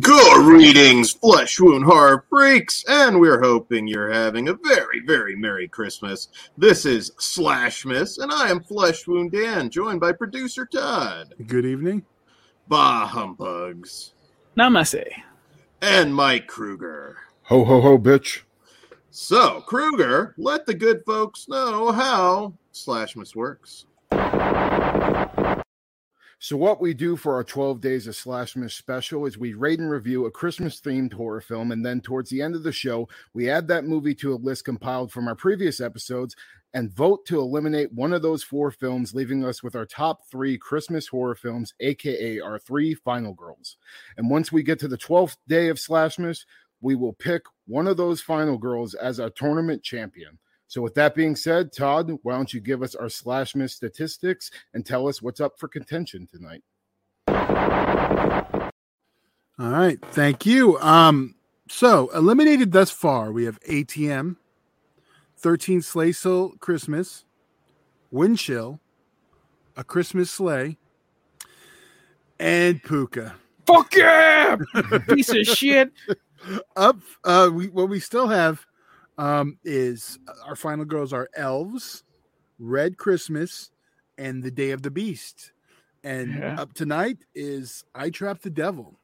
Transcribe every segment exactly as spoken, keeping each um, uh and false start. Greetings, Flesh Wound Horror Freaks, and we're hoping you're having a very, very Merry Christmas. This is Slashmas, and I am Flesh Wound Dan, joined by producer Todd. Good evening. Bah humbugs. Namaste. And Mike Kruger. Ho, ho, ho, bitch. So, Kruger, let the good folks know how Slashmas works. So what we do for our twelve Days of Slashmas special is we rate and review a Christmas-themed horror film, and then towards the end of the show, we add that movie to a list compiled from our previous episodes and vote to eliminate one of those four films, leaving us with our top three Christmas horror films, a k a our three final girls. And once we get to the twelfth day of Slashmas, we will pick one of those final girls as our tournament champion. So with that being said, Todd, why don't you give us our Slashmas statistics and tell us what's up for contention tonight? All right, thank you. Um, so eliminated thus far, we have A T M, thirteen Sleigh Soul Christmas, Wind Chill, A Christmas Sleigh, and Puka. Fuck yeah! Piece of shit. Up, uh, we, what we still have Um, is our final girls are Elves, Red Christmas, and The Day of the Beast. And yeah. Up tonight is I Trap the Devil.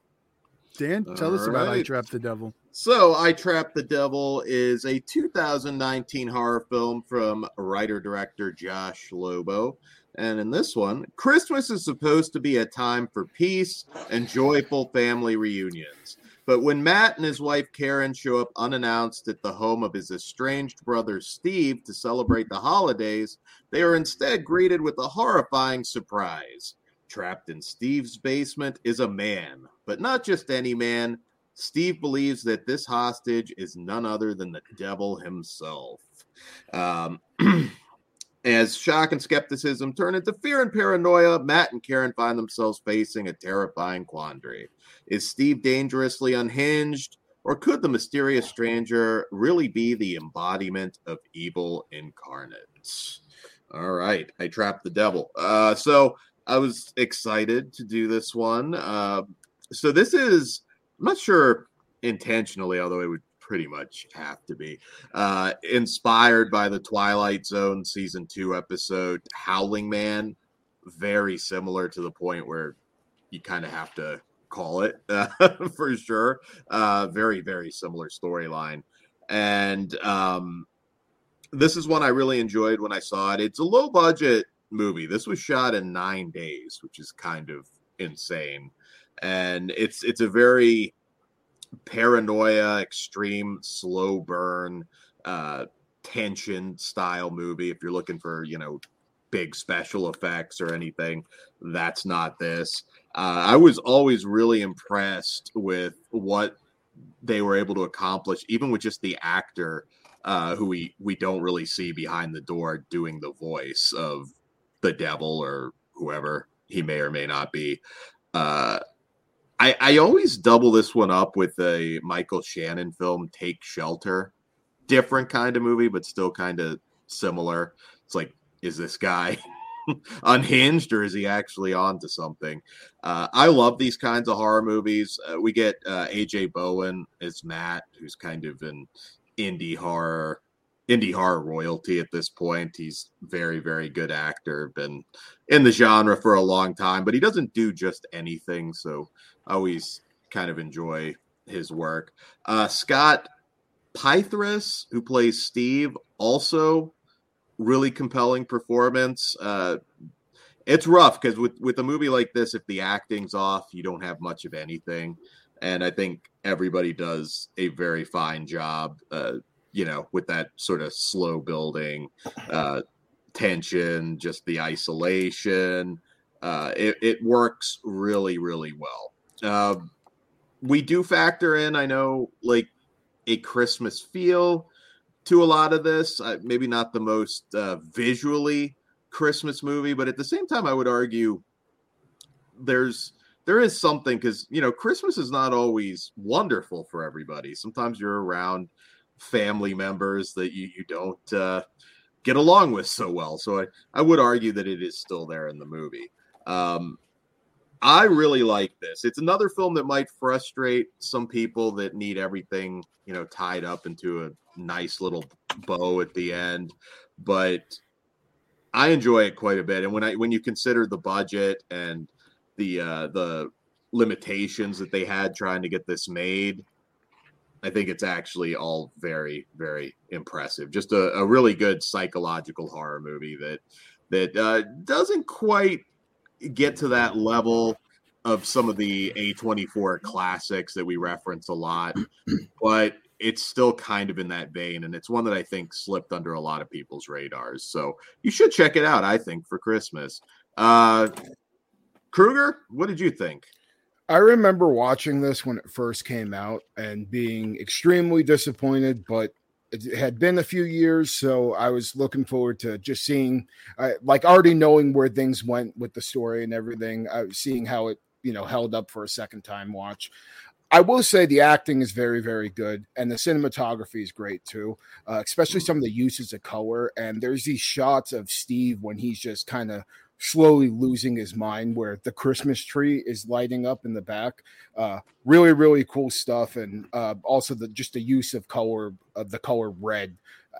Dan, tell All us about right. I Trap the Devil. So I Trap the Devil is a two thousand nineteen horror film from writer-director Josh Lobo. And in this one, Christmas is supposed to be a time for peace and joyful family reunions. But when Matt and his wife Karen show up unannounced at the home of his estranged brother Steve to celebrate the holidays, they are instead greeted with a horrifying surprise. Trapped in Steve's basement is a man, but not just any man. Steve believes that this hostage is none other than the devil himself. Um, as shock and skepticism turn into fear and paranoia, Matt and Karen find themselves facing a terrifying quandary. Is Steve dangerously unhinged, or could the mysterious stranger really be the embodiment of evil incarnate? All right, I Trapped the Devil. Uh, so I was excited to do this one. Uh, so this is, I'm not sure intentionally, although it would pretty much have to be, uh, inspired by the Twilight Zone season two episode, Howling Man. Very similar to the point where you kind of have to call it uh, for sure. Uh, very, very similar storyline. And um, this is one I really enjoyed when I saw it. It's a low budget movie. This was shot in nine days, which is kind of insane. And it's, it's a very paranoia, extreme, slow burn, uh, tension style movie. If you're looking for, you know, big special effects or anything, that's not this. Uh, I was always really impressed with what they were able to accomplish, even with just the actor uh, who we, we don't really see behind the door doing the voice of the devil or whoever he may or may not be. Uh, I, I always double this one up with a Michael Shannon film, Take Shelter. Different kind of movie, but still kind of similar. It's like, is this guy unhinged, or is he actually on to something? Uh, I love these kinds of horror movies. Uh, we get uh, A J. Bowen as Matt, who's kind of an indie horror, indie horror royalty at this point. He's very, very good actor, been in the genre for a long time, but he doesn't do just anything, so I always kind of enjoy his work. Uh, Scott Pythras, who plays Steve, also really compelling performance. Uh, it's rough because with, with a movie like this, if the acting's off, you don't have much of anything. And I think everybody does a very fine job, uh, you know, with that sort of slow building, uh, tension, just the isolation. Uh, it, it works really, really well. Uh, we do factor in, I know, like a Christmas feel to a lot of this. Uh, maybe not the most uh, visually Christmas movie, but at the same time, I would argue there's there is something, because, you know, Christmas is not always wonderful for everybody. Sometimes you're around family members that you, you don't uh, get along with so well. So I, I would argue that it is still there in the movie. Um, I really like this. It's another film that might frustrate some people that need everything, you know, tied up into a nice little bow at the end. But I enjoy it quite a bit. And when I when you consider the budget and the uh, the limitations that they had trying to get this made, I think it's actually all very, very impressive. Just a, a really good psychological horror movie that that uh, doesn't quite get to that level of some of the A twenty-four classics that we reference a lot, but it's still kind of in that vein, and it's one that I think slipped under a lot of people's radars. So you should check it out, I think, for Christmas. Uh, Kruger, what did you think? I remember watching this when it first came out and being extremely disappointed, but it had been a few years, so I was looking forward to just seeing, uh, like already knowing where things went with the story and everything, uh, seeing how it, you know, held up for a second time watch. I will say the acting is very, very good, and the cinematography is great too, uh, especially some of the uses of color. And there's these shots of Steve when he's just kind of slowly losing his mind, where the Christmas tree is lighting up in the back. Uh, really, really cool stuff. And uh, also the just the use of color of the color red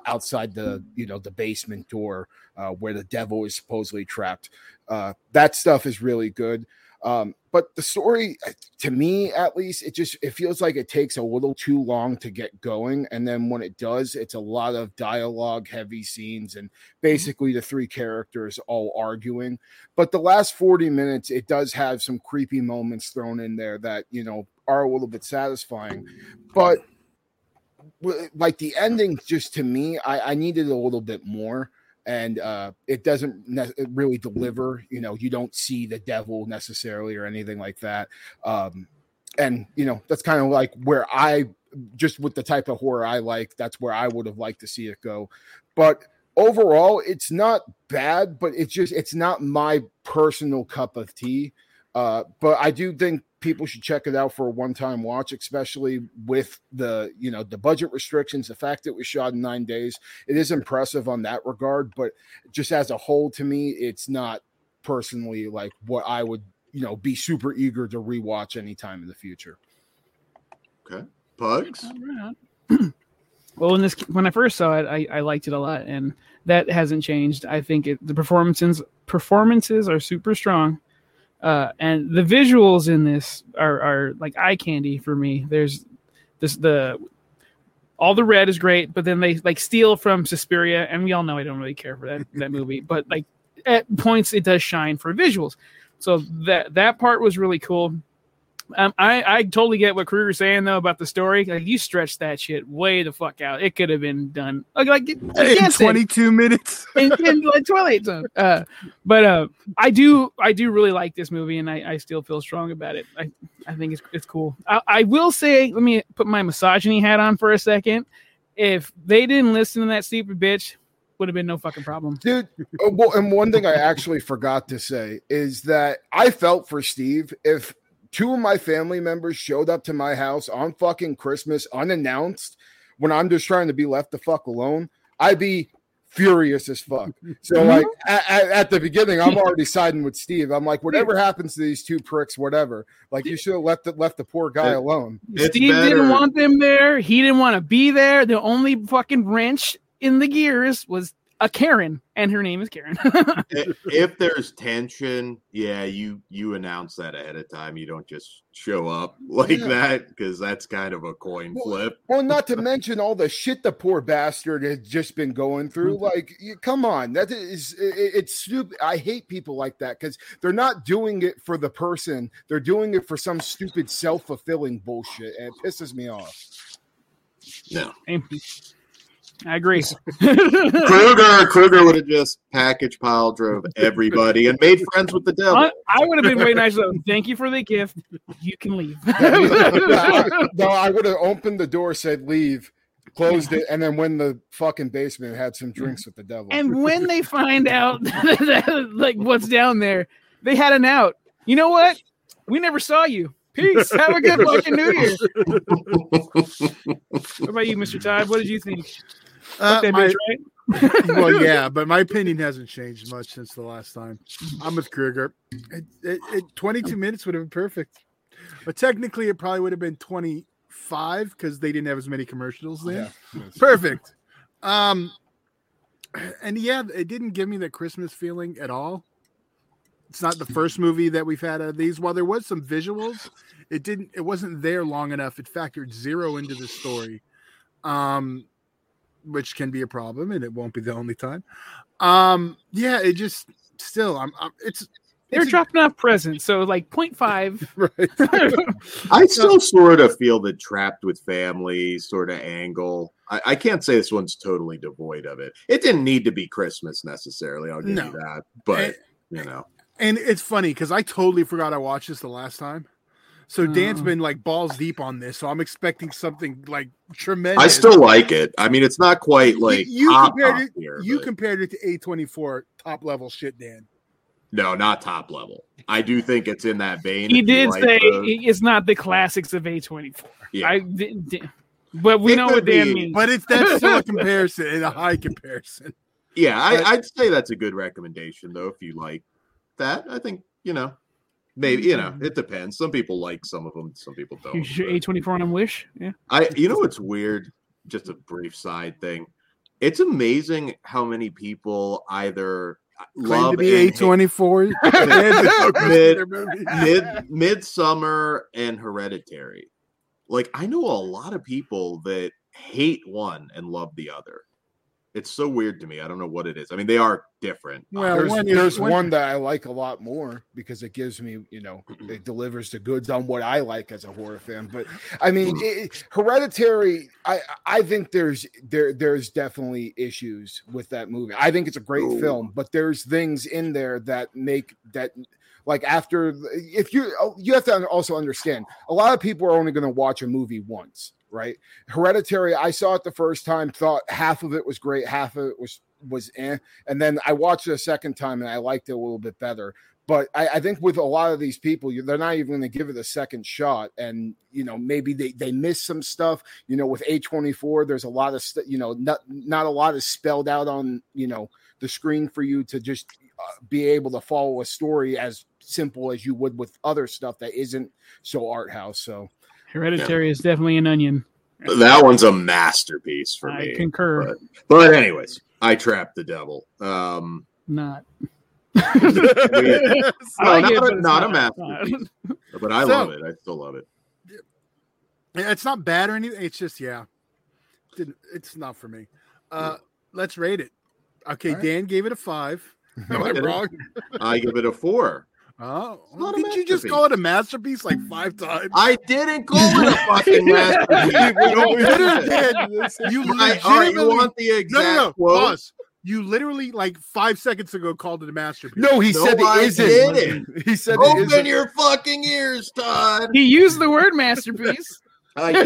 outside the, you know, the basement door uh, where the devil is supposedly trapped. Uh, that stuff is really good. Um, but the story, to me at least, it just it feels like it takes a little too long to get going, and then when it does, it's a lot of dialogue heavy scenes and basically the three characters all arguing. But the last forty minutes, it does have some creepy moments thrown in there that, you know, are a little bit satisfying. But like the ending, just to me, I, I needed a little bit more. And uh, it doesn't ne- really deliver. You know, you don't see the devil necessarily or anything like that. Um, and, you know, that's kind of like where I, just with the type of horror I like, that's where I would have liked to see it go. But overall, it's not bad, but it's just, it's not my personal cup of tea. Uh, but I do think people should check it out for a one-time watch, especially with the, you know, the budget restrictions, the fact that it was shot in nine days. It is impressive on that regard, but just as a whole, to me, it's not personally like what I would, you know, be super eager to rewatch anytime in the future. Okay, Bugs. Well, when this when I first saw it, I, I liked it a lot, and that hasn't changed. I think it, the performances performances are super strong. Uh, and the visuals in this are, are like eye candy for me. There's this, the, all the red is great, but then they like steal from Suspiria, and we all know I don't really care for that, that movie, but like at points it does shine for visuals. So that, that part was really cool. Um, I, I totally get what Kruger's saying though about the story. Like you stretched that shit way the fuck out. It could have been done like, like in twenty-two minutes in, in like Twilight Zone. Uh, but uh, I do I do really like this movie, and I, I still feel strong about it. I, I think it's it's cool. I, I will say, let me put my misogyny hat on for a second. If they didn't listen to that stupid bitch, would have been no fucking problem, dude. Well, and one thing I actually forgot to say is that I felt for Steve. If two of my family members showed up to my house on fucking Christmas unannounced when I'm just trying to be left the fuck alone, I'd be furious as fuck. So mm-hmm. like at, at the beginning, I'm already siding with Steve. I'm like, whatever happens to these two pricks, whatever. Like you should have left the, left the poor guy it, alone. Steve better. Didn't want them there. He didn't want to be there. The only fucking wrench in the gears was a Karen, and her name is Karen. if, if there's tension, yeah, you you announce that ahead of time. You don't just show up like yeah. that, because that's kind of a coin well, flip. Well, not to mention all the shit the poor bastard has just been going through. Like, you, come on, that is it, it's stupid. I hate people like that because they're not doing it for the person; they're doing it for some stupid self-fulfilling bullshit, and it pisses me off. No. I agree. Kruger, Kruger would have just package pile drove everybody and made friends with the devil. I, I would have been way nicer. Thank you for the gift. You can leave. No, I would have opened the door, said leave, closed it, and then went in the fucking basement, had some drinks with the devil. And when they find out that, like what's down there, they had an out. You know what? We never saw you. Peace. Have a good fucking New Year. What about you, Mister Todd? What did you think? Uh, my, bitch, right? Well, yeah, but my opinion hasn't changed much since the last time. I'm with Kruger. It, it, it, twenty-two minutes would have been perfect. But technically, it probably would have been twenty-five because they didn't have as many commercials then. Yeah. Perfect. Um, and yeah, it didn't give me that Christmas feeling at all. It's not the first movie that we've had out of these. While there was some visuals, it didn't. It wasn't there long enough. It factored zero into the story, um, which can be a problem, and it won't be the only time. Um, yeah, it just still. I'm. I'm it's. They're it's dropping a, off presents, so like point five. Right. I still sort of feel the trapped with family sort of angle. I, I can't say this one's totally devoid of it. It didn't need to be Christmas necessarily. I'll give no. you that, but it, you know. And it's funny because I totally forgot I watched this the last time. So Dan's been like balls deep on this. So I'm expecting something like tremendous. I still like it. I mean, it's not quite like you, you compared it. Here, you but... compared it to A twenty-four top level shit, Dan. No, not top level. I do think it's in that vein. He did like say the... it's not the classics of A twenty-four. Yeah. I did, did, but we it know what Dan be, means. But it's that's still a comparison and a high comparison. Yeah, but, I, I'd say that's a good recommendation though, if you like. That I think you know, maybe you know it depends. Some people like some of them, some people don't. A twenty-four on them Wish, yeah. I you know what's weird? Just a brief side thing. It's amazing how many people either claim love to be A twenty-four, mid, mid, Midsommar, and Hereditary. Like I know a lot of people that hate one and love the other. It's so weird to me. I don't know what it is. I mean, they are different. Well, there's when, there's when, one that I like a lot more because it gives me, you know, it delivers the goods on what I like as a horror fan. But I mean, it, Hereditary. I I think there's there there's definitely issues with that movie. I think it's a great Ooh. film, but there's things in there that make that. Like after, if you you have to also understand, a lot of people are only going to watch a movie once, right? Hereditary, I saw it the first time, thought half of it was great, half of it was was eh. And then I watched it a second time and I liked it a little bit better. But I, I think with a lot of these people, you, they're not even going to give it a second shot. And, you know, maybe they, they miss some stuff. You know, with A twenty-four, there's a lot of, st- you know, not, not a lot is spelled out on, you know, the screen for you to just uh, be able to follow a story as simple as you would with other stuff that isn't so art house. So Hereditary yeah. is definitely an onion. That one's a masterpiece for I me. I concur. But, but anyways, I Trapped the Devil. Um, not. no, not, it, a, not a masterpiece, but I so, love it. I still love it. It's not bad or anything. It's just yeah, didn't. It's not for me. Uh, let's rate it. Okay, right. Dan gave it a five. No, I, wrong? I give it a four. Oh, did you just call it a masterpiece like five times? I didn't call it a fucking masterpiece. You legitimately want the exact no, no, no. Boss, you literally like five seconds ago called it a masterpiece. No, he no, said it isn't. Didn't. He said open it isn't. Your fucking ears, Todd. He used the word masterpiece. I get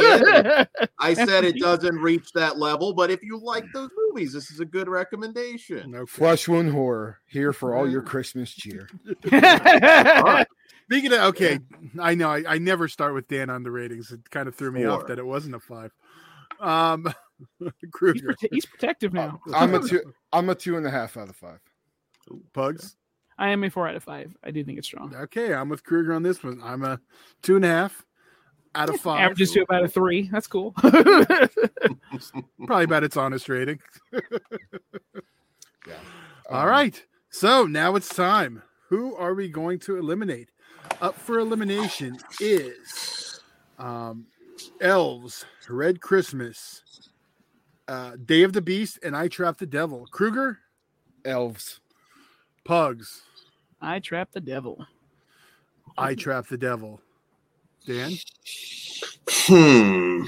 it. I said it doesn't reach that level, but if you like those movies, this is a good recommendation. Okay. Flesh Wound Horror, here for all your Christmas cheer. Right. Speaking of, okay, I know I, I never start with Dan on the ratings. It kind of threw me Four. off that it wasn't a five. Um, he's, prote- he's protective now. Uh, I'm a two. I'm a two and a half out of five. Pugs. I am a four out of five. I do think it's strong. Okay, I'm with Kruger on this one. I'm a two and a half. Out of five, averages to about a three. That's cool. Probably about its honest rating. yeah. um, All right. So now it's time. Who are we going to eliminate? Up for elimination is um, Elves, Red Christmas, uh, Day of the Beast, and I Trap the Devil. Kruger, Elves, Pugs. I Trap the Devil. I Trap the Devil. Dan? Hmm.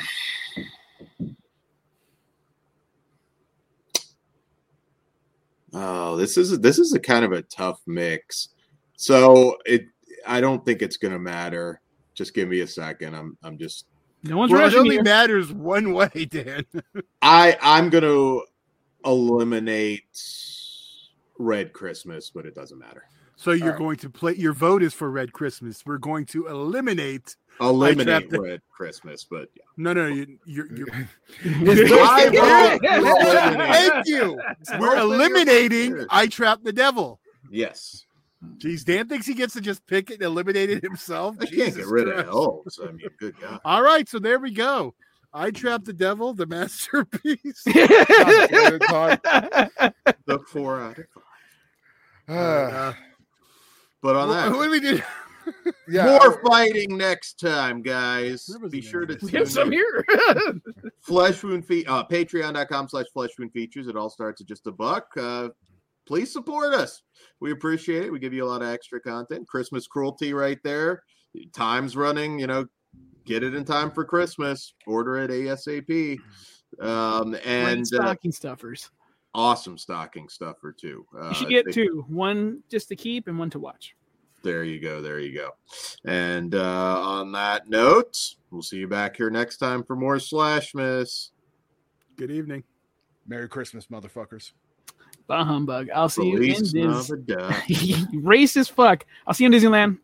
Oh, this is this is a kind of a tough mix. So it, I don't think it's gonna matter. Just give me a second. I'm I'm just. No one's well, it only here. Matters one way, Dan. I I'm gonna eliminate Red Christmas, but it doesn't matter. So you're right. going to play. Your vote is for Red Christmas. We're going to eliminate eliminate Red Christmas, but yeah. No, no, you, you're. you're... Thank you. We're eliminating I Trap the Devil. Yes. Jeez, Dan thinks he gets to just pick it and eliminate it himself. I Jesus can't get rid Christ. Of elves. I mean, good God. All right, so there we go. I Trap the Devil, the masterpiece. The four out of five. Uh, uh, but on well, that, what do we do? Yeah. More fighting next time, guys. Be sure to we have some here. Flesh Wound Fe- uh, Patreon.com slash Flesh Wound Features. It all starts at just a buck. Uh, please support us. We appreciate it. We give you a lot of extra content. Christmas Cruelty right there. Time's running. You know, get it in time for Christmas. Order it ASAP. Um, and stocking uh, stuffers. Awesome stocking stuffer too. Uh, you should get they- two. One just to keep and one to watch. There you go. There you go. And uh, on that note, we'll see you back here next time for more Slashmas. Good evening. Merry Christmas, motherfuckers. Bah humbug. I'll see Police you in Disneyland. Dis- Race as fuck. I'll see you in Disneyland.